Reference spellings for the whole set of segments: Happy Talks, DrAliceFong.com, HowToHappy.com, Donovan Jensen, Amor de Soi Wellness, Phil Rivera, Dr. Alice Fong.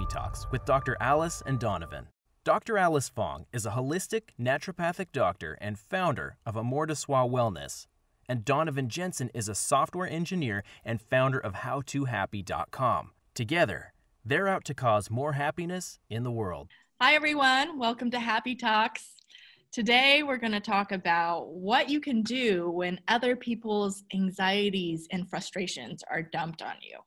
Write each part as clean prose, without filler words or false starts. Happy Talks with Dr. Alice and Donovan. Dr. Alice Fong is a holistic, naturopathic doctor and founder of Amor de Soi Wellness, and Donovan Jensen is a software engineer and founder of HowToHappy.com. Together, they're out to cause more happiness in the world. Hi everyone, welcome to Happy Talks. Today we're going to talk about what you can do when other people's anxieties and frustrations are dumped on you.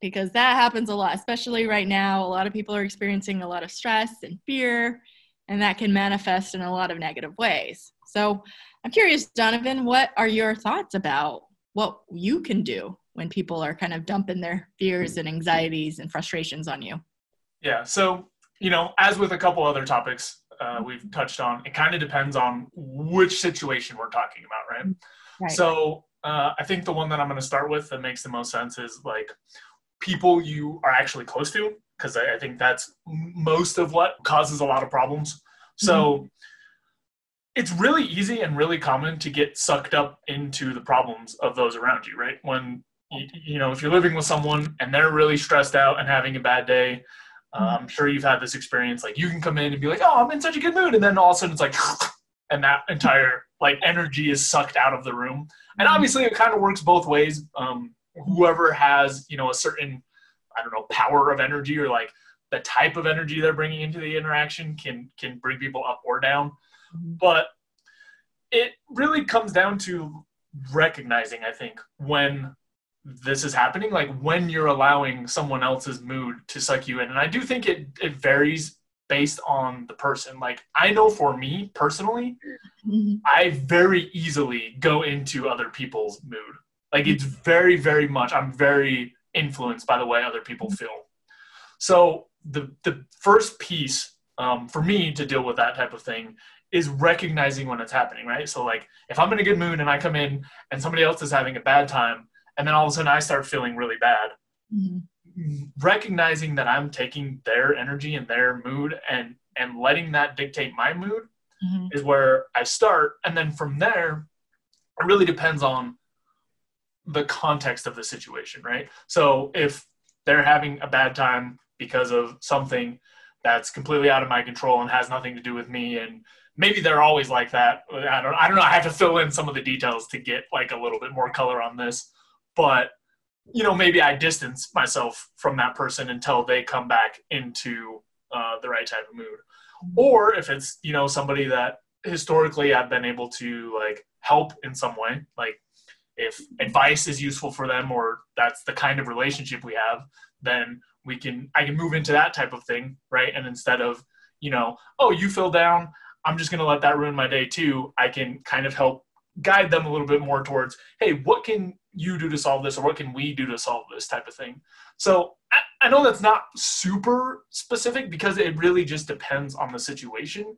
Because that happens a lot, especially right now. A lot of people are experiencing a lot of stress and fear, and that can manifest in a lot of negative ways. So I'm curious, Donovan, what are your thoughts about what you can do when people are kind of dumping their fears and anxieties and frustrations on you? Yeah, so, you know, as with a couple other topics we've touched on, it kind of depends on which situation we're talking about, right? Right. So I think the one that I'm going to start with that makes the most sense is like, people you are actually close to, because I think that's most of what causes a lot of problems. So it's really easy and really common to get sucked up into the problems of those around you, right? When, you know, if you're living with someone and they're really stressed out and having a bad day, I'm sure you've had this experience, like you can come in and be like, oh, I'm in such a good mood. And then all of a sudden it's like, and that entire like energy is sucked out of the room. And obviously it kind of works both ways. Whoever has, you know, a certain, I don't know, power of energy or like the type of energy they're bringing into the interaction can bring people up or down. But it really comes down to recognizing, I think, when this is happening, like when you're allowing someone else's mood to suck you in. And I do think it varies based on the person. Like I know for me personally, I very easily go into other people's mood. Like it's very, very much, I'm very influenced by the way other people feel. So the first piece for me to deal with that type of thing is recognizing when it's happening, right? So like if I'm in a good mood and I come in and somebody else is having a bad time and then all of a sudden I start feeling really bad, recognizing that I'm taking their energy and their mood and letting that dictate my mood is where I start. And then from there, it really depends on the context of the situation, right? So if they're having a bad time because of something that's completely out of my control and has nothing to do with me, and maybe they're always like that. I don't know. I have to fill in some of the details to get like a little bit more color on this, but you know, maybe I distance myself from that person until they come back into the right type of mood. Or if it's, you know, somebody that historically I've been able to like help in some way, like if advice is useful for them or that's the kind of relationship we have, then I can move into that type of thing, right? And instead of, you know, oh, you feel down, I'm just going to let that ruin my day too. I can kind of help guide them a little bit more towards, hey, what can you do to solve this? Or what can we do to solve this type of thing? So I know that's not super specific because it really just depends on the situation.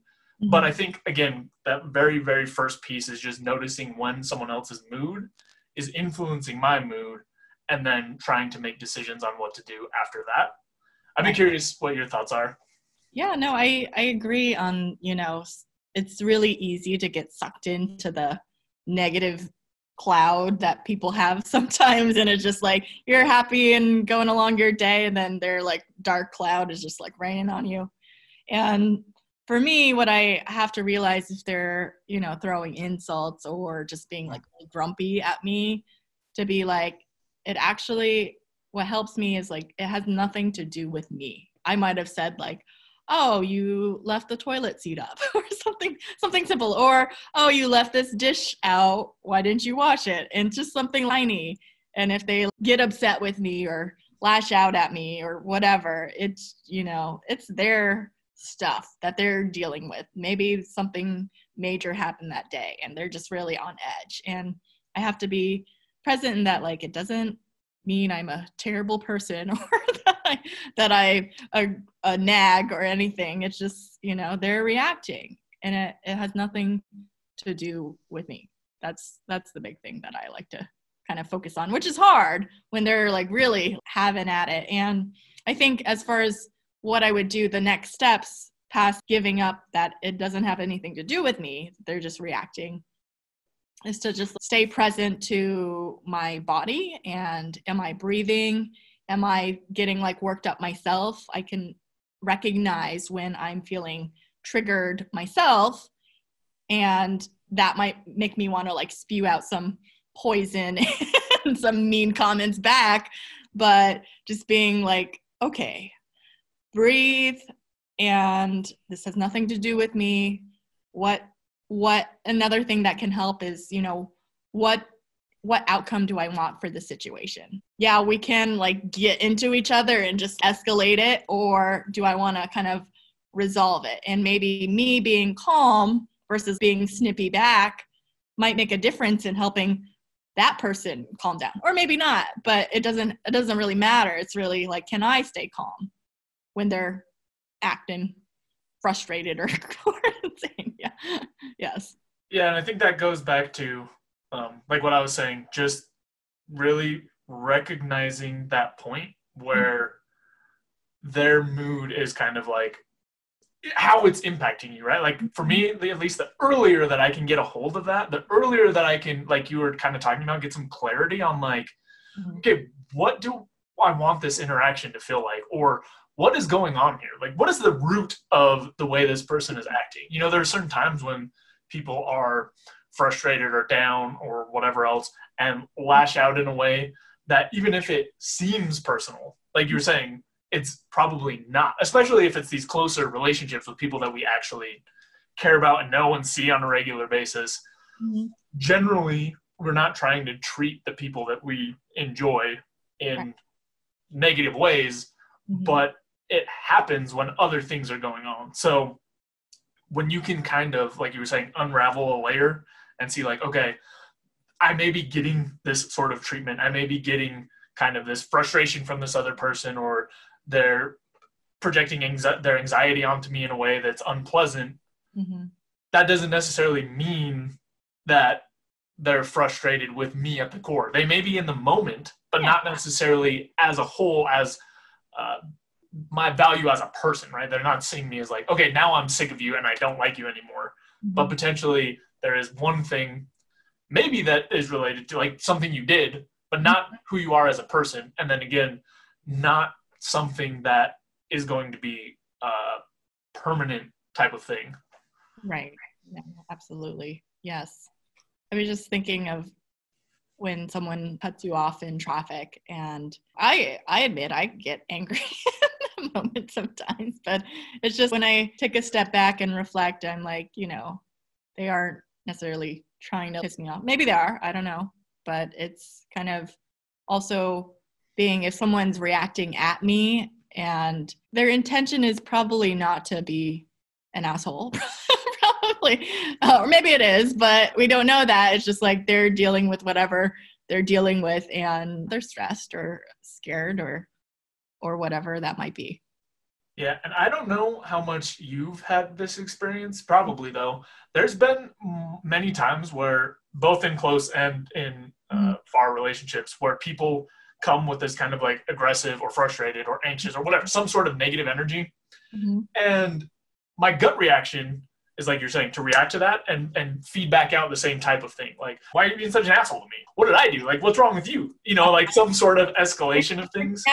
But I think, again, that very, very first piece is just noticing when someone else's mood is influencing my mood and then trying to make decisions on what to do after that. I'd be curious what your thoughts are. Yeah, no, I agree on, you know, it's really easy to get sucked into the negative cloud that people have sometimes. And it's just like, you're happy and going along your day. And then their like dark cloud is just like raining on you. And for me, what I have to realize if they're, you know, throwing insults or just being like grumpy at me, to be like, it actually, what helps me is like, it has nothing to do with me. I might've said like, oh, you left the toilet seat up or something simple, or, oh, you left this dish out. Why didn't you wash it? And just something liney. And if they get upset with me or lash out at me or whatever, it's, you know, it's their stuff that they're dealing with. Maybe something major happened that day and they're just really on edge. And I have to be present in that, like, it doesn't mean I'm a terrible person or that I nag or anything. It's just, you know, they're reacting and it has nothing to do with me. That's the big thing that I like to kind of focus on, which is hard when they're like really having at it. And I think as far as what I would do, the next steps past giving up that it doesn't have anything to do with me, they're just reacting, is to just stay present to my body and am I breathing? am I getting like worked up myself? I can recognize when I'm feeling triggered myself, and that might make me want to like spew out some poison and some mean comments back, but just being like, okay, breathe, and this has nothing to do with me. What another thing that can help is, you know, what outcome do I want for the situation? Yeah, we can like get into each other and just escalate it, or do I want to kind of resolve it? And maybe me being calm versus being snippy back might make a difference in helping that person calm down, or maybe not, but it doesn't really matter. It's really like, can I stay calm when they're acting frustrated or saying, yeah, yes. Yeah. And I think that goes back to, like what I was saying, just really recognizing that point where mm-hmm. their mood is kind of like how it's impacting you, right? Like for me, at least the earlier that I can get a hold of that, the earlier that I can, like you were kind of talking about, get some clarity on like, mm-hmm. okay, what do I want this interaction to feel like? Or what is going on here? Like, what is the root of the way this person is acting? You know, there are certain times when people are frustrated or down or whatever else and lash out in a way that even if it seems personal, like you were saying, it's probably not, especially if it's these closer relationships with people that we actually care about and know and see on a regular basis. Mm-hmm. Generally, we're not trying to treat the people that we enjoy in right. negative ways, mm-hmm. but it happens when other things are going on. So when you can kind of, like you were saying, unravel a layer and see like, okay, I may be getting this sort of treatment. I may be getting kind of this frustration from this other person, or they're projecting their anxiety onto me in a way that's unpleasant. Mm-hmm. That doesn't necessarily mean that they're frustrated with me at the core. They may be in the moment, but not necessarily as a whole, as my value as a person, right? They're not seeing me as like, okay, now I'm sick of you and I don't like you anymore. Mm-hmm. But potentially there is one thing maybe that is related to like something you did, but not who you are as a person. And then again, not something that is going to be a permanent type of thing. Right. Yeah, absolutely. Yes. I was just thinking of when someone cuts you off in traffic, and I admit I get angry in that moment sometimes, but it's just when I take a step back and reflect, I'm like, you know, they aren't necessarily trying to piss me off. Maybe they are, I don't know. But it's kind of also being, if someone's reacting at me and their intention is probably not to be an asshole, probably, or maybe it is, but we don't know that. It's just like they're dealing with whatever they're dealing with and they're stressed or scared or whatever that might be. Yeah. And I don't know how much you've had this experience, probably though. There's been many times where both in close and in far relationships where people come with this kind of like aggressive or frustrated or anxious or whatever, some sort of negative energy. Mm-hmm. And my gut reaction is like you're saying, to react to that and feed back out the same type of thing. Like, why are you being such an asshole to me? What did I do? Like, what's wrong with you? You know, like some sort of escalation of things.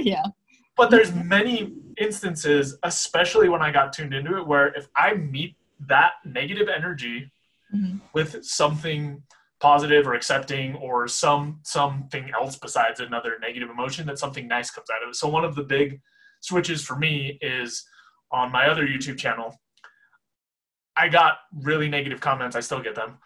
Yeah. But there's many instances, especially when I got tuned into it, where if I meet that negative energy mm-hmm. with something positive or accepting or something else besides another negative emotion, that something nice comes out of it. So one of the big switches for me is on my other YouTube channel. I got really negative comments. I still get them.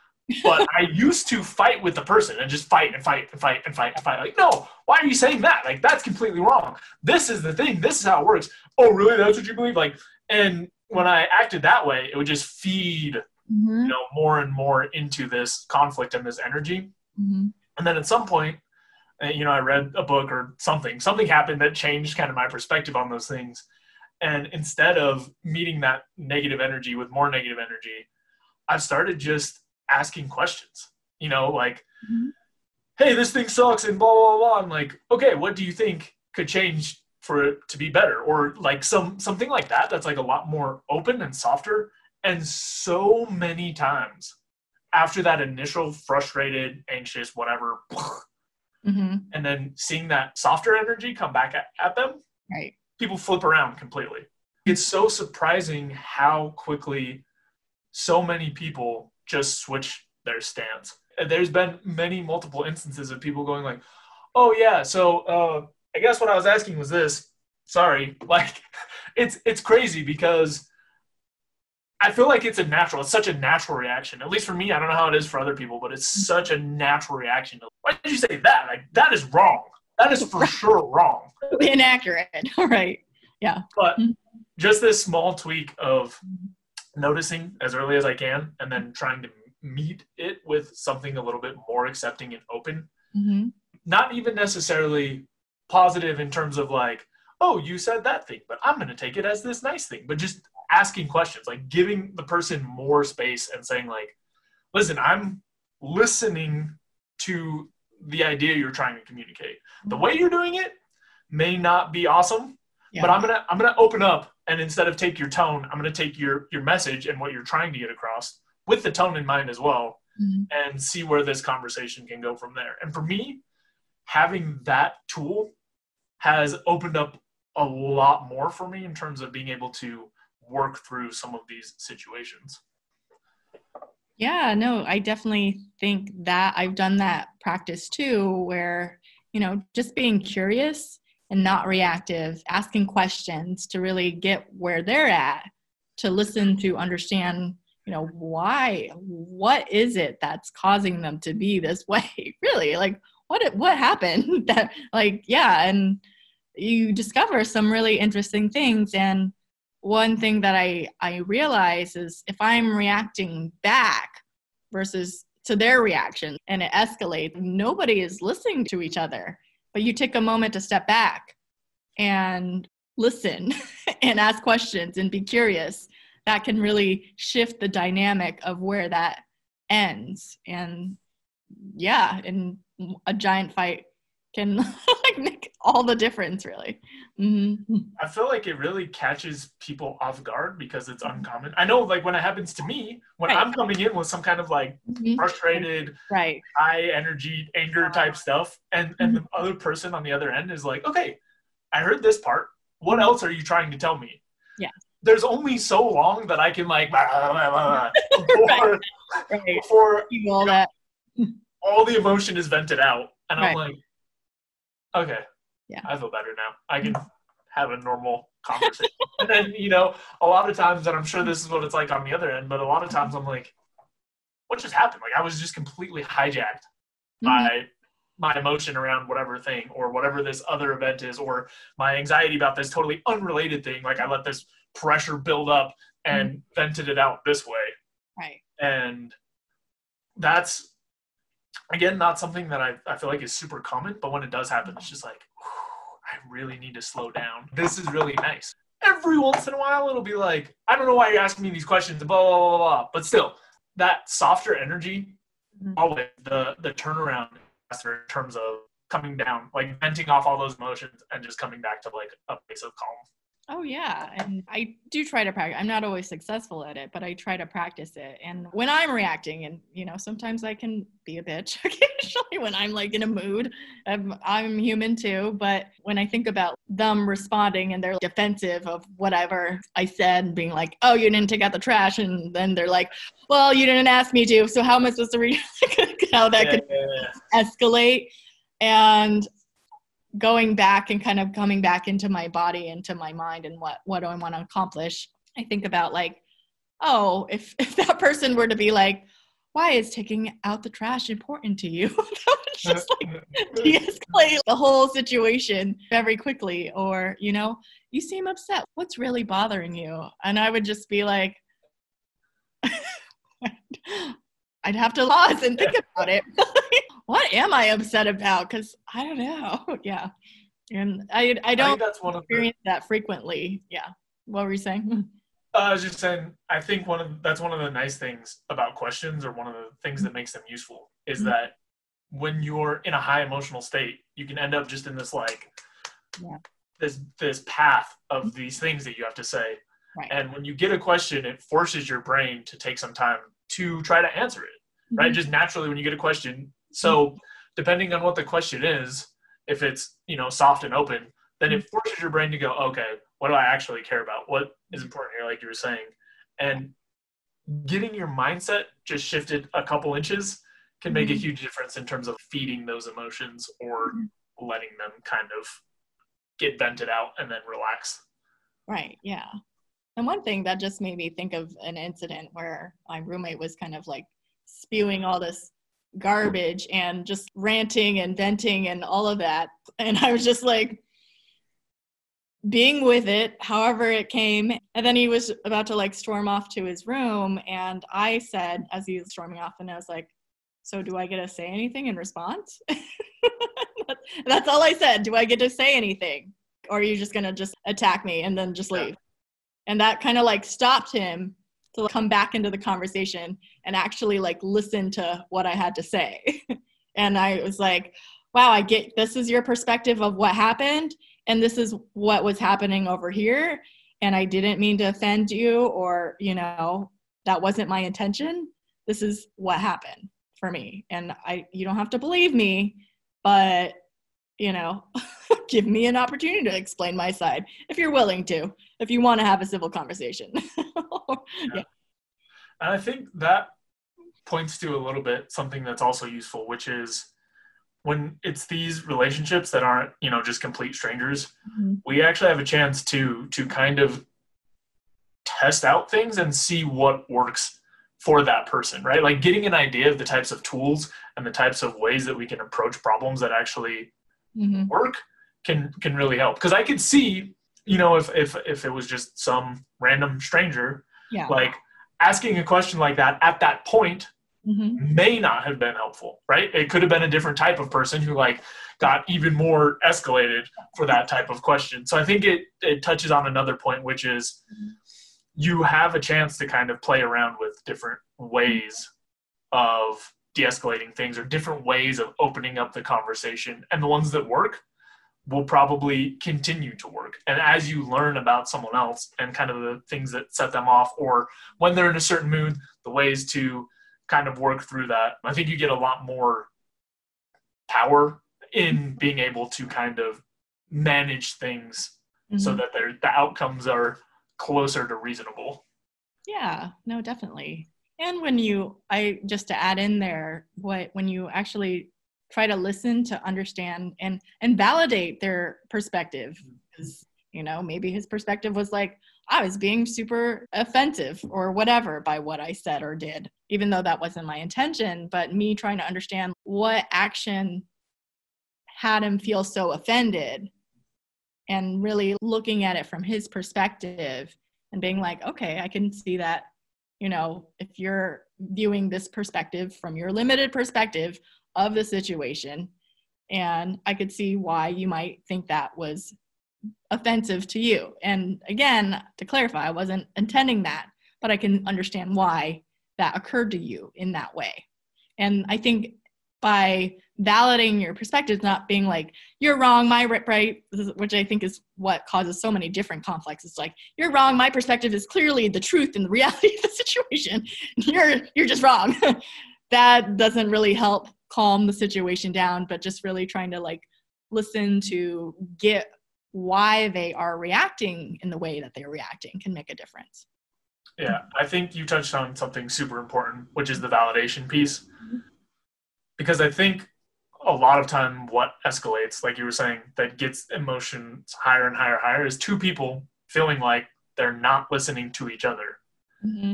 But I used to fight with the person and just fight. Like, no, why are you saying that? Like, that's completely wrong. This is the thing. This is how it works. Oh, really? That's what you believe? Like, and when I acted that way, it would just feed, mm-hmm. you know, more and more into this conflict and this energy. Mm-hmm. And then at some point, you know, I read a book or something happened that changed kind of my perspective on those things. And instead of meeting that negative energy with more negative energy, I've started just asking questions, you know, like, mm-hmm. hey, this thing sucks and blah, blah, blah. I'm like, okay, what do you think could change for it to be better? Or like something like that. That's like a lot more open and softer. And so many times after that initial frustrated, anxious, whatever, mm-hmm. and then seeing that softer energy come back at them, right? People flip around completely. It's so surprising how quickly so many people just switch their stance. There's been multiple instances of people going like, oh yeah, so I guess what I was asking was this. Sorry. Like it's crazy because I feel like it's such a natural reaction. At least for me, I don't know how it is for other people, but it's such a natural reaction. Why did you say that? Like, that is wrong. That is for sure wrong. Inaccurate. All right. Yeah. But just this small tweak of noticing as early as I can and then trying to meet it with something a little bit more accepting and open. Mm-hmm. Not even necessarily positive in terms of like, oh, you said that thing, but I'm going to take it as this nice thing. But just asking questions, like giving the person more space and saying like, listen, I'm listening to the idea you're trying to communicate. The way you're doing it may not be awesome, yeah. but I'm going to open up, and instead of take your tone, I'm going to take your message and what you're trying to get across with the tone in mind as well, mm-hmm. and see where this conversation can go from there. And for me, having that tool has opened up a lot more for me in terms of being able to work through some of these situations. Yeah, no, I definitely think that I've done that practice too, where, you know, just being curious and not reactive, asking questions to really get where they're at, to listen, to understand, you know, why, what is it that's causing them to be this way? Really, like, what happened? That, like, yeah, and you discover some really interesting things. And one thing that I realize is if I'm reacting back versus to their reaction and it escalates, nobody is listening to each other. But you take a moment to step back and listen and ask questions and be curious. That can really shift the dynamic of where that ends. And yeah, and a giant fight can like make all the difference, really. Mm-hmm. I feel like it really catches people off guard because it's uncommon. I know, like, when it happens to me, when right. I'm coming in with some kind of like mm-hmm. frustrated, right. high energy, anger type stuff, and mm-hmm. the other person on the other end is like, okay, I heard this part. What else are you trying to tell me? Yeah. There's only so long that I can like blah, blah, blah, blah, before, right. before all, you know, that. All the emotion is vented out, and right. I'm like, okay, yeah, I feel better now. I can have a normal conversation. And then, you know, a lot of times, and I'm sure this is what it's like on the other end, but a lot of times I'm like, what just happened? Like, I was just completely hijacked by my emotion around whatever thing or whatever this other event is, or my anxiety about this totally unrelated thing. Like, I let this pressure build up and vented it out this way. Right. And that's, again, not something that I feel like is super common, but when it does happen, it's just like, I really need to slow down. This is really nice. Every once in a while, it'll be like, I don't know why you're asking me these questions, blah, blah, blah, blah. But still, that softer energy, always the turnaround in terms of coming down, like venting off all those emotions and just coming back to like a place of calm. Oh, yeah. And I do try to practice. I'm not always successful at it, but I try to practice it. And when I'm reacting, and, you know, sometimes I can be a bitch occasionally when I'm like in a mood. I'm human too. But when I think about them responding and they're defensive of whatever I said and being like, oh, you didn't take out the trash. And then they're like, well, you didn't ask me to. So how am I supposed to read how that could escalate? And going back and kind of coming back into my body, into my mind, and what do I want to accomplish? I think about like, oh, if that person were to be like, why is taking out the trash important to you? That would just like de-escalate the whole situation very quickly. Or, you know, you seem upset. What's really bothering you? And I would just be like, I'd have to pause and think about it. What am I upset about? Because I don't know. Yeah. And I don't experience that frequently. Yeah. What were you saying? I was just saying, I think that's one of the nice things about questions, or one of the things that makes them useful, is that when you're in a high emotional state, you can end up just in this like this path of these things that you have to say. Right. And when you get a question, it forces your brain to take some time to try to answer it, right? Just naturally when you get a question. So depending on what the question is, if it's, you know, soft and open, then it forces your brain to go, okay, what do I actually care about? What is important here, like you were saying? And getting your mindset just shifted a couple inches can make a huge difference in terms of feeding those emotions or letting them kind of get vented out and then relax. Right, yeah. And one thing that just made me think of an incident where my roommate was kind of like spewing all this garbage and just ranting and venting and all of that. And I was just like being with it, however it came. And then he was about to like storm off to his room. And I said, as he was storming off, and I was like, so do I get to say anything in response? That's all I said. Do I get to say anything? Or are you just going to just attack me and then just leave? And that kind of like stopped him to like come back into the conversation and actually like listen to what I had to say. And I was like, wow, I get, this is your perspective of what happened. And this is what was happening over here. And I didn't mean to offend you, or, you know, that wasn't my intention. This is what happened for me. And you don't have to believe me, but, you know, give me an opportunity to explain my side if you're willing to, if you want to have a civil conversation. Yeah. And I think that points to a little bit something that's also useful, which is when it's these relationships that aren't, you know, just complete strangers, we actually have a chance to kind of test out things and see what works for that person, right? Like getting an idea of the types of tools and the types of ways that we can approach problems that actually work can really help. Because I could see, you know, if it was just some random stranger, like asking a question like that at that point may not have been helpful, right? It could have been a different type of person who like got even more escalated for that type of question. So I think it touches on another point, which is you have a chance to kind of play around with different ways of de-escalating things or different ways of opening up the conversation, and the ones that work will probably continue to work. And as you learn about someone else and kind of the things that set them off, or when they're in a certain mood, the ways to kind of work through that, I think you get a lot more power in being able to kind of manage things so that the outcomes are closer to reasonable. Yeah, no, definitely. And when just to add in there, when you actually try to listen to understand and validate their perspective, because, you know, maybe his perspective was like, I was being super offensive or whatever by what I said or did, even though that wasn't my intention, but me trying to understand what action had him feel so offended and really looking at it from his perspective and being like, okay, I can see that. You know, if you're viewing this perspective from your limited perspective of the situation, and I could see why you might think that was offensive to you. And again, to clarify, I wasn't intending that, but I can understand why that occurred to you in that way. And I think by validating your perspective, not being like, you're wrong, my right, which I think is what causes so many different conflicts. It's like, you're wrong, my perspective is clearly the truth and the reality of the situation. You're just wrong. That doesn't really help calm the situation down, but just really trying to like listen to get why they are reacting in the way that they're reacting can make a difference. Yeah, I think you touched on something super important, which is the validation piece. Because I think a lot of time what escalates, like you were saying, that gets emotions higher and higher is two people feeling like they're not listening to each other. Yeah.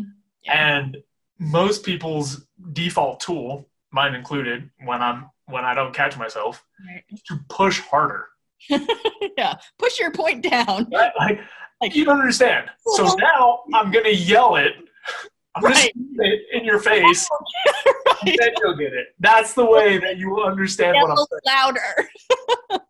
And most people's default tool, mine included, when I don't catch myself, is to push harder. Yeah, push your point down. Right? Like you don't understand. So now I'm gonna yell it. I'm going to say it in your face, and then you'll get it. That's the way that you will understand what I'm saying. Louder.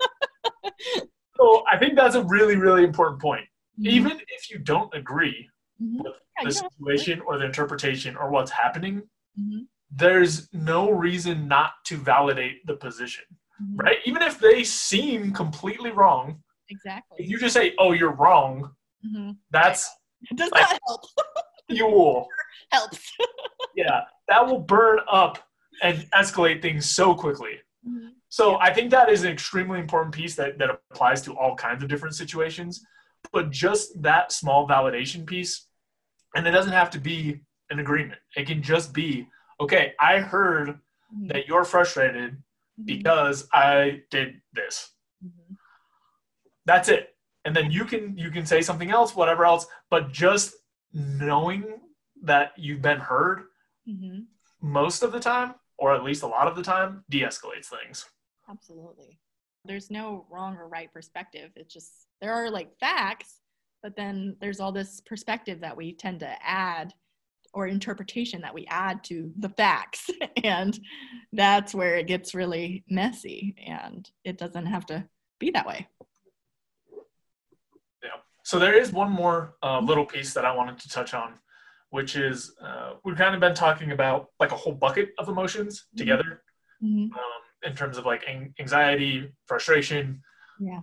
So I think that's a really, really important point. Even if you don't agree with the situation or the interpretation or what's happening, there's no reason not to validate the position, right? Even if they seem completely wrong, if you just say, oh, you're wrong, that's... It does not help. Fuel helps. Yeah, that will burn up and escalate things so quickly. So I think that is an extremely important piece that applies to all kinds of different situations, but just that small validation piece. And it doesn't have to be an agreement. It can just be, okay, I heard mm-hmm. that you're frustrated mm-hmm. because I did this. Mm-hmm. That's it. And then you can say something else, whatever else, but just knowing that you've been heard mm-hmm. most of the time, or at least a lot of the time, de-escalates things. Absolutely. There's no wrong or right perspective. It's just, there are like facts, but then there's all this perspective that we tend to add, or interpretation that we add to the facts. And that's where it gets really messy, and it doesn't have to be that way. Yeah. So there is one more little piece that I wanted to touch on, which is we've kind of been talking about like a whole bucket of emotions together mm-hmm. In terms of like anxiety, frustration. Yeah.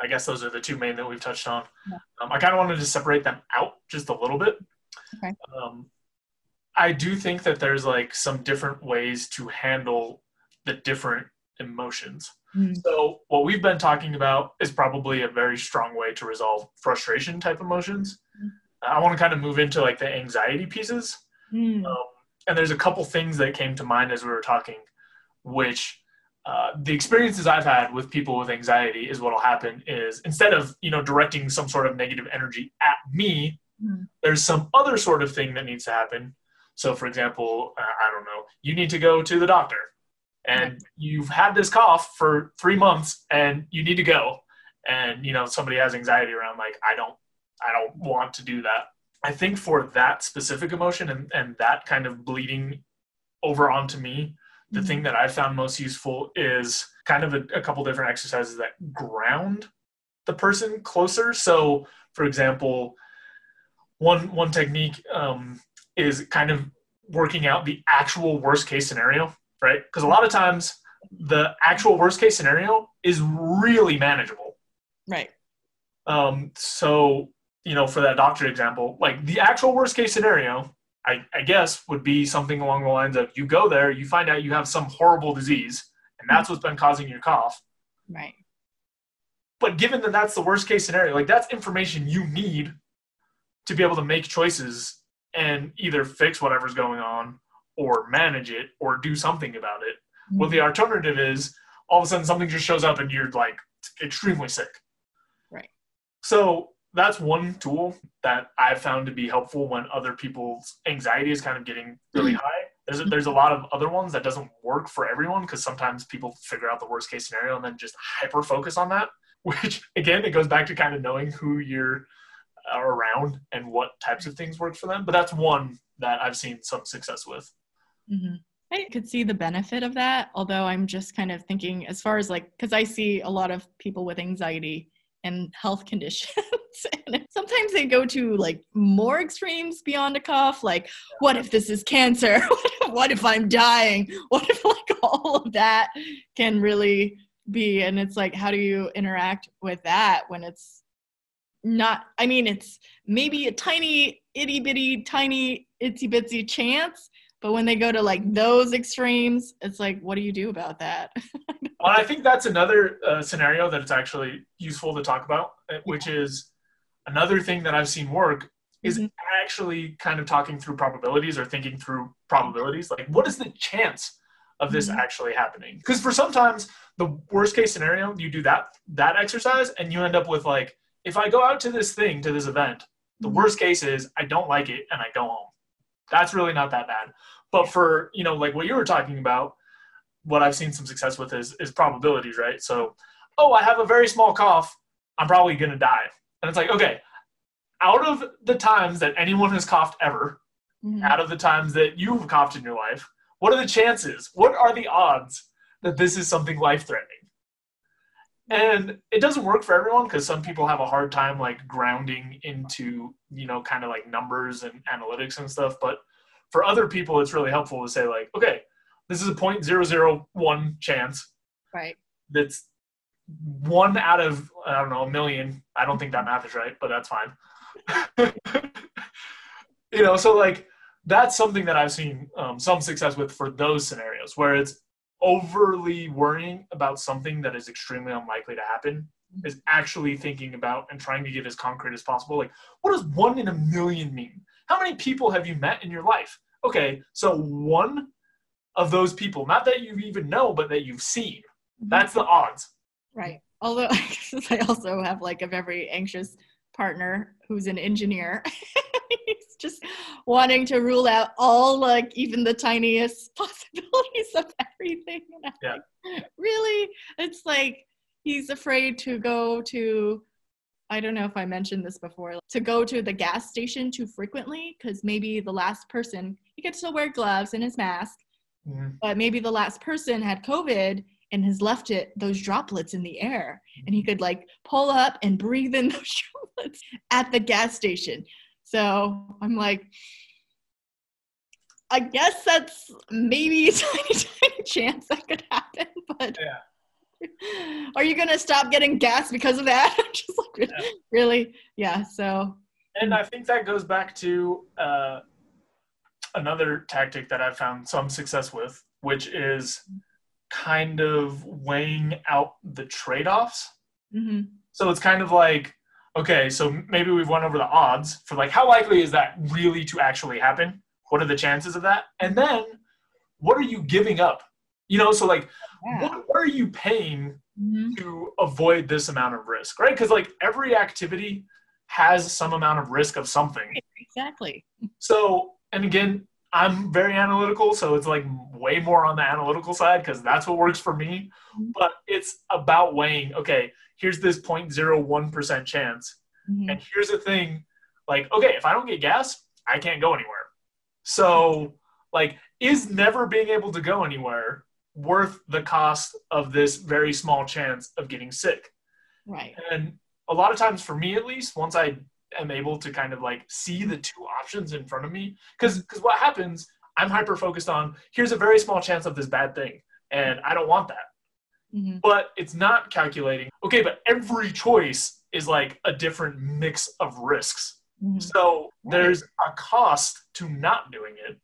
I guess those are the two main that we've touched on. Yeah. I kind of wanted to separate them out just a little bit. Okay. I do think that there's like some different ways to handle the different emotions. Mm-hmm. So what we've been talking about is probably a very strong way to resolve frustration type emotions. Mm-hmm. I want to kind of move into like the anxiety pieces. Mm. And there's a couple things that came to mind as we were talking, which the experiences I've had with people with anxiety is what'll happen is instead of, directing some sort of negative energy at me, mm. there's some other sort of thing that needs to happen. So for example, I don't know, you need to go to the doctor and mm. you've had this cough for 3 months and you need to go. And, somebody has anxiety around, like, I don't want to do that. I think for that specific emotion and that kind of bleeding over onto me, the mm-hmm. thing that I found most useful is kind of a couple different exercises that ground the person closer. So for example, one technique is kind of working out the actual worst case scenario, right? Because a lot of times the actual worst case scenario is really manageable. Right. So, for that doctor example, like the actual worst case scenario, I guess, would be something along the lines of you go there, you find out you have some horrible disease, and that's what's been causing your cough. Right. But given that that's the worst case scenario, like that's information you need to be able to make choices and either fix whatever's going on or manage it or do something about it. Mm-hmm. Well, the alternative is all of a sudden something just shows up and you're like extremely sick. Right. So that's one tool that I've found to be helpful when other people's anxiety is kind of getting really high. There's a lot of other ones that doesn't work for everyone because sometimes people figure out the worst case scenario and then just hyper focus on that, which again, it goes back to kind of knowing who you're around and what types of things work for them. But that's one that I've seen some success with. Mm-hmm. I could see the benefit of that. Although I'm just kind of thinking as far as because I see a lot of people with anxiety and health conditions. And sometimes they go to more extremes beyond a cough. Like, what if this is cancer? What if I'm dying? What if all of that can really be? And it's how do you interact with that when it's not, it's maybe a tiny itty bitty, tiny itsy bitsy chance. But when they go to those extremes, it's what do you do about that? Well, I think that's another scenario that it's actually useful to talk about, which is another thing that I've seen work is mm-hmm. actually kind of talking through probabilities or thinking through probabilities. Like, what is the chance of this mm-hmm. actually happening? Because for sometimes the worst case scenario, you do that exercise and you end up with if I go out to this thing, to this event, the mm-hmm. worst case is I don't like it and I go home. That's really not that bad. But for, what you were talking about, what I've seen some success with is probabilities, right? So, I have a very small cough. I'm probably going to die. And it's okay, out of the times that anyone has coughed ever, mm-hmm. out of the times that you've coughed in your life, what are the chances? What are the odds that this is something life-threatening? And it doesn't work for everyone because some people have a hard time grounding into, kind of numbers and analytics and stuff. But for other people, it's really helpful to say okay, this is a 0.001 chance. Right. That's one out of, I don't know, a million. I don't think that math is right, but that's fine. So that's something that I've seen some success with for those scenarios where it's, overly worrying about something that is extremely unlikely to happen is actually thinking about and trying to get as concrete as possible. Like, what does 1 in a million mean? How many people have you met in your life? Okay, so one of those people, not that you even know, but that you've seen, that's the odds. Right. Although I also have like a very anxious partner who's an engineer. He's just wanting to rule out all, like, even the tiniest possibilities of everything. And I'm like, really? It's like, he's afraid to go to, I don't know if I mentioned this before, to go to the gas station too frequently, because maybe the last person, he gets to wear gloves and his mask, but maybe the last person had COVID and has left it, those droplets in the air, and he could like pull up and breathe in those droplets at the gas station. So I'm like, I guess that's maybe a tiny chance that could happen, but... Yeah. Are you going to stop getting gas because of that? Just like, really? Yeah. So, and I think that goes back to another tactic that I've found some success with, which is kind of weighing out the trade-offs. So it's kind of like, okay, so maybe we've went over the odds for like, how likely is that really to actually happen? What are the chances of that? And then what are you giving up? You know, so like, what are you paying to avoid this amount of risk, right? Because like every activity has some amount of risk of something. Exactly. So, and again, I'm very analytical, so it's like way more on the analytical side because that's what works for me. But it's about weighing, okay, here's this 0.01% chance. And here's the thing, like, okay, if I don't get gas, I can't go anywhere. So like, is never being able to go anywhere worth the cost of this very small chance of getting sick? Right. And a lot of times for me, at least, once I am able to kind of like see the two options in front of me, because what happens, I'm hyper-focused on, here's a very small chance of this bad thing, and I don't want that. But it's not calculating, okay, but every choice is like a different mix of risks. So there's a cost to not doing it.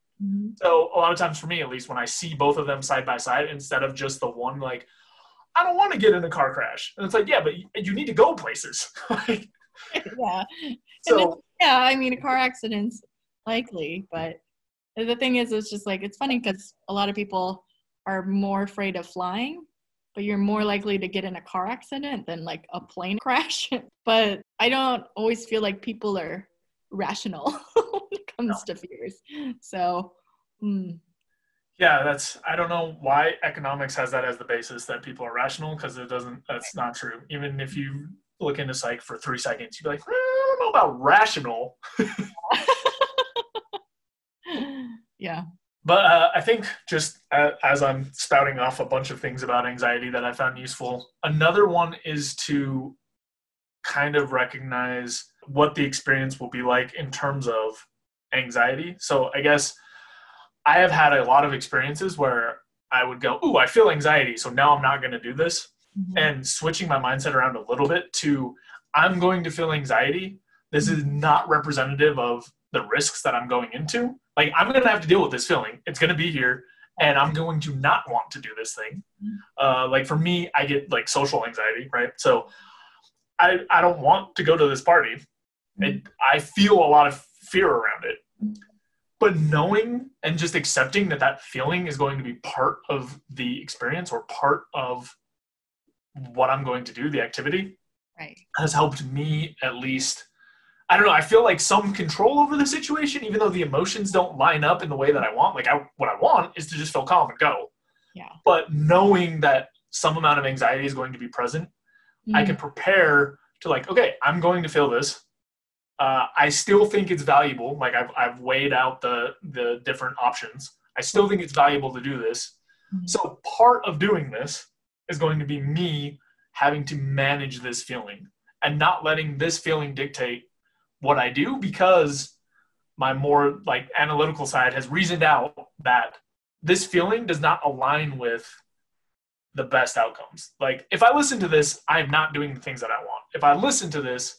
So a lot of times for me, at least, when I see both of them side by side, instead of just the one, like, I don't want to get in a car crash. And it's like, yeah, but you need to go places. Like, yeah. So, yeah. I mean, a car accident's likely, but the thing is, it's just like, it's funny because a lot of people are more afraid of flying, but you're more likely to get in a car accident than like a plane crash. But I don't always feel like people are rational when it comes to fears. So, yeah, that's, I don't know why economics has that as the basis that people are rational, because it doesn't, that's not true. Even if you look into psych for 3 seconds, you'd be like, I don't know about rational. Yeah. But I think just as I'm spouting off a bunch of things about anxiety that I found useful, another one is to kind of recognize what the experience will be like in terms of anxiety. So I guess I have had a lot of experiences where I would go, ooh, I feel anxiety, so now I'm not going to do this. And switching my mindset around a little bit to, I'm going to feel anxiety. This is not representative of the risks that I'm going into. Like, I'm going to have to deal with this feeling. It's going to be here, and I'm going to not want to do this thing. Like for me, I get like social anxiety, right? So I don't want to go to this party. I feel a lot of fear around it. But knowing and just accepting that that feeling is going to be part of the experience or part of what I'm going to do, the activity, has helped me at least, I don't know, I feel like some control over the situation, even though the emotions don't line up in the way that I want. Like, what I want is to just feel calm and go. Yeah. But knowing that some amount of anxiety is going to be present, I can prepare to like, okay, I'm going to feel this. I still think it's valuable. Like I've weighed out the different options. I still think it's valuable to do this. So part of doing this is going to be me having to manage this feeling and not letting this feeling dictate what I do, because my more like analytical side has reasoned out that this feeling does not align with the best outcomes. Like, if I listen to this, I'm not doing the things that I want. If I listen to this,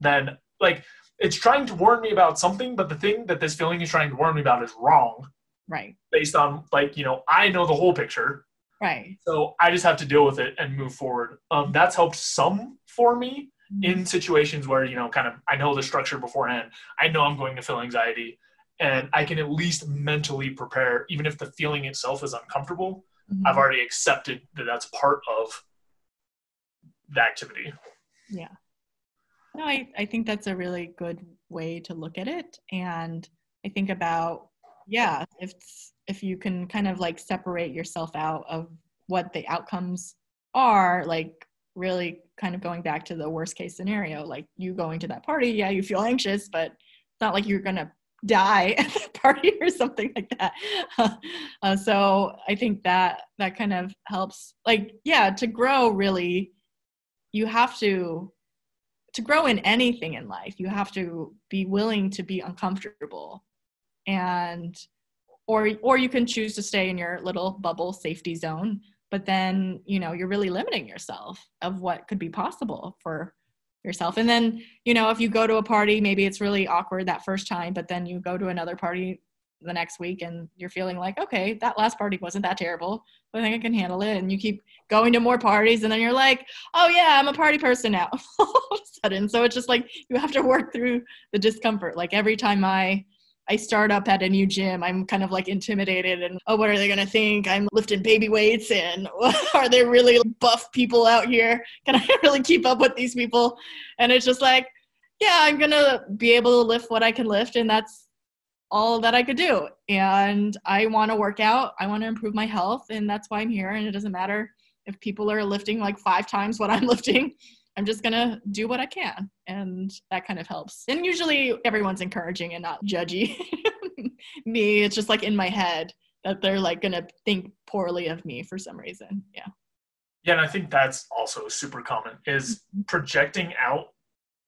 then like, it's trying to warn me about something, but the thing that this feeling is trying to warn me about is wrong. Right. Based on like, you know, I know the whole picture. Right. So I just have to deal with it and move forward. That's helped some for me in situations where, you know, kind of, I know the structure beforehand. I know I'm going to feel anxiety and I can at least mentally prepare, even if the feeling itself is uncomfortable. Mm-hmm. I've already accepted that that's part of the activity. Yeah. No, I think that's a really good way to look at it. And I think about, yeah, if you can kind of like separate yourself out of what the outcomes are, like really kind of going back to the worst case scenario, like you going to that party, yeah, you feel anxious, but it's not like you're going to die at that party or something like that. So I think that kind of helps, like, yeah, to grow really, you have to grow in anything in life, you have to be willing to be uncomfortable. And, or you can choose to stay in your little bubble safety zone, but then, you know, you're really limiting yourself of what could be possible for yourself. And then, you know, if you go to a party, maybe it's really awkward that first time, but then you go to another party the next week and you're feeling like, okay, that last party wasn't that terrible, but I think I can handle it. And you keep going to more parties and then you're like, oh yeah, I'm a party person now all of a sudden. So it's just like, you have to work through the discomfort. Like every time I start up at a new gym, I'm kind of like intimidated and, oh, what are they going to think? I'm lifting baby weights and are there really buff people out here? Can I really keep up with these people? And it's just like, yeah, I'm going to be able to lift what I can lift. And that's all that I could do. And I want to work out. I want to improve my health. And that's why I'm here. And it doesn't matter if people are lifting like 5 times what I'm lifting. I'm just going to do what I can. And that kind of helps. And usually everyone's encouraging and not judgy me. It's just like in my head that they're like going to think poorly of me for some reason. Yeah. Yeah. And I think that's also super common, is projecting out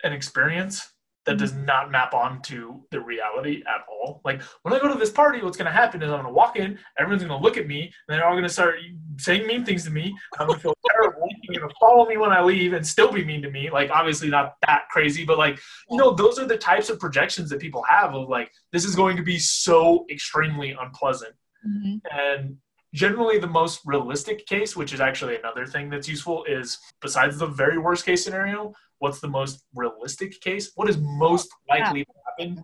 an experience that does not map onto the reality at all. Like when I go to this party, what's going to happen is I'm going to walk in, everyone's going to look at me, and they're all going to start saying mean things to me. I'm going to feel terrible. You're going to follow me when I leave and still be mean to me. Like, obviously not that crazy, but like, you know, those are the types of projections that people have of like, this is going to be so extremely unpleasant. Mm-hmm. And generally the most realistic case, which is actually another thing that's useful, is besides the very worst case scenario, what's the most realistic case? What is most likely to happen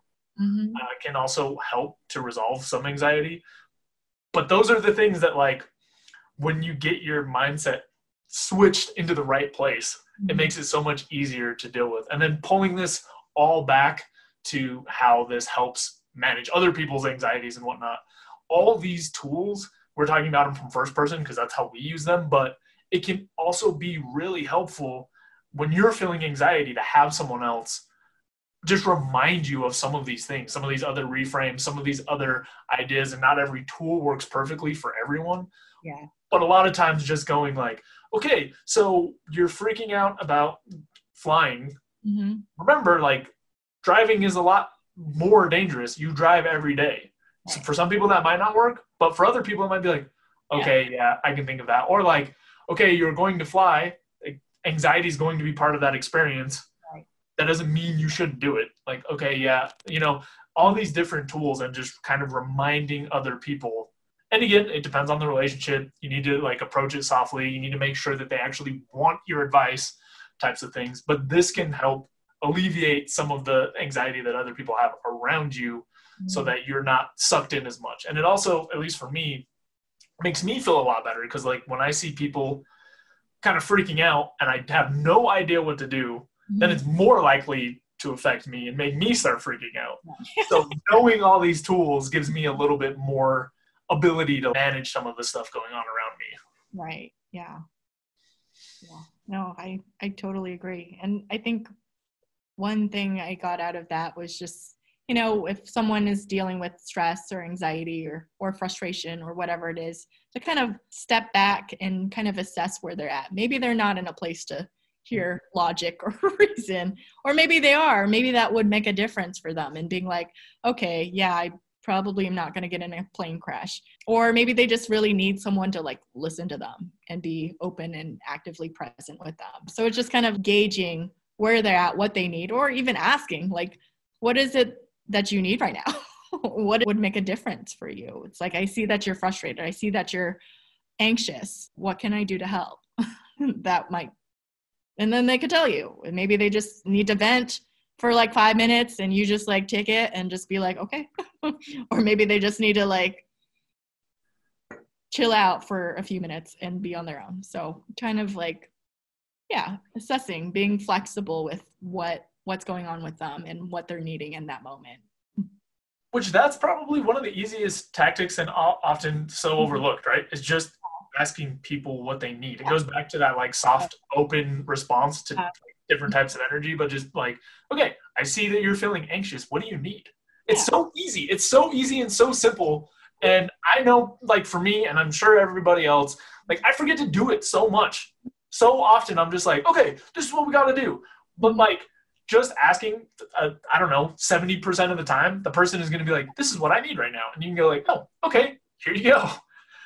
can also help to resolve some anxiety. But those are the things that, like, when you get your mindset switched into the right place, it makes it so much easier to deal with. And then pulling this all back to how this helps manage other people's anxieties and whatnot. All these tools, we're talking about them from first person because that's how we use them, but it can also be really helpful when you're feeling anxiety to have someone else just remind you of some of these things, some of these other reframes, some of these other ideas. And not every tool works perfectly for everyone. Yeah. But a lot of times just going like, okay, so you're freaking out about flying. Mm-hmm. Remember, like, driving is a lot more dangerous. You drive every day. Right. So for some people that might not work, but for other people it might be like, okay, yeah, I can think of that. Or like, okay, you're going to fly. Anxiety is going to be part of that experience. Right. That doesn't mean you shouldn't do it. Like, okay, yeah, you know, all these different tools and just kind of reminding other people. And again, it depends on the relationship. You need to like approach it softly. You need to make sure that they actually want your advice, types of things. But this can help alleviate some of the anxiety that other people have around you so that you're not sucked in as much. And it also, at least for me, makes me feel a lot better because like when I see people kind of freaking out and I have no idea what to do, then it's more likely to affect me and make me start freaking out. So knowing all these tools gives me a little bit more ability to manage some of the stuff going on around me. Right. Yeah. Yeah. No, I totally agree. And I think one thing I got out of that was just, you know, if someone is dealing with stress or anxiety or frustration or whatever it is, to kind of step back and kind of assess where they're at. Maybe they're not in a place to hear logic or reason, or maybe they are. Maybe that would make a difference for them and being like, okay, yeah, I probably am not going to get in a plane crash. Or maybe they just really need someone to like listen to them and be open and actively present with them. So it's just kind of gauging where they're at, what they need, or even asking like, what is it that you need right now? What would make a difference for you? It's like, I see that you're frustrated. I see that you're anxious. What can I do to help? That might, and then they could tell you, and maybe they just need to vent for like 5 minutes and you just like take it and just be like, okay. Or maybe they just need to like chill out for a few minutes and be on their own. So kind of like, yeah, assessing, being flexible with what's going on with them and what they're needing in that moment. Which that's probably one of the easiest tactics and often so overlooked, right? It's just asking people what they need. It goes back to that like soft, open response to different types of energy, but just like, okay, I see that you're feeling anxious. What do you need? It's so easy. It's so easy and so simple. And I know, like for me, and I'm sure everybody else, like I forget to do it so much. So often I'm just like, okay, this is what we got to do. But like, just asking, I don't know, 70% of the time, the person is going to be like, this is what I need right now. And you can go like, oh, okay, here you go.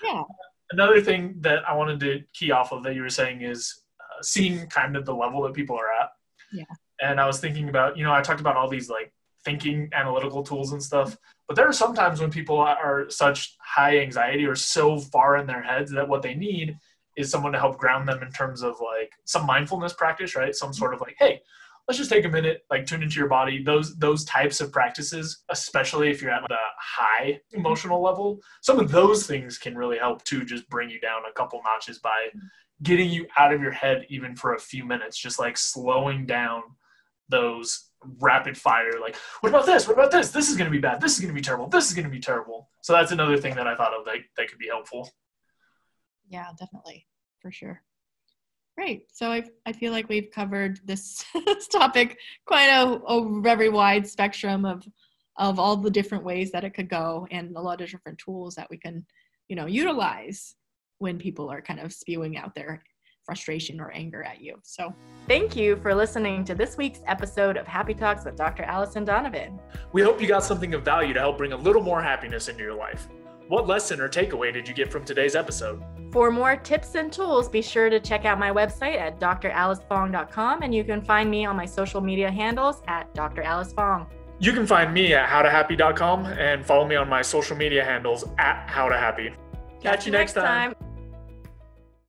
Yeah. Another thing that I wanted to key off of that you were saying is seeing kind of the level that people are at. Yeah. And I was thinking about, you know, I talked about all these like thinking analytical tools and stuff, but there are sometimes when people are such high anxiety or so far in their heads that what they need is someone to help ground them in terms of like some mindfulness practice, right? Some sort of like, hey, let's just take a minute, like tune into your body. Those types of practices, especially if you're at the high emotional level, some of those things can really help to just bring you down a couple notches by getting you out of your head even for a few minutes, just like slowing down those rapid fire, like, what about this? What about this? This is going to be bad. This is going to be terrible. This is going to be terrible. So that's another thing that I thought of that could be helpful. Yeah, definitely. For sure. Great. So I feel like we've covered this topic quite a very wide spectrum of all the different ways that it could go and a lot of different tools that we can, you know, utilize when people are kind of spewing out their frustration or anger at you. So thank you for listening to this week's episode of Happy Talks with Dr. Alice and Donovan. We hope you got something of value to help bring a little more happiness into your life. What lesson or takeaway did you get from today's episode? For more tips and tools, be sure to check out my website at DrAliceFong.com, and you can find me on my social media handles at DrAliceFong. You can find me at HowToHappy.com and follow me on my social media handles at HowToHappy. Catch you next time.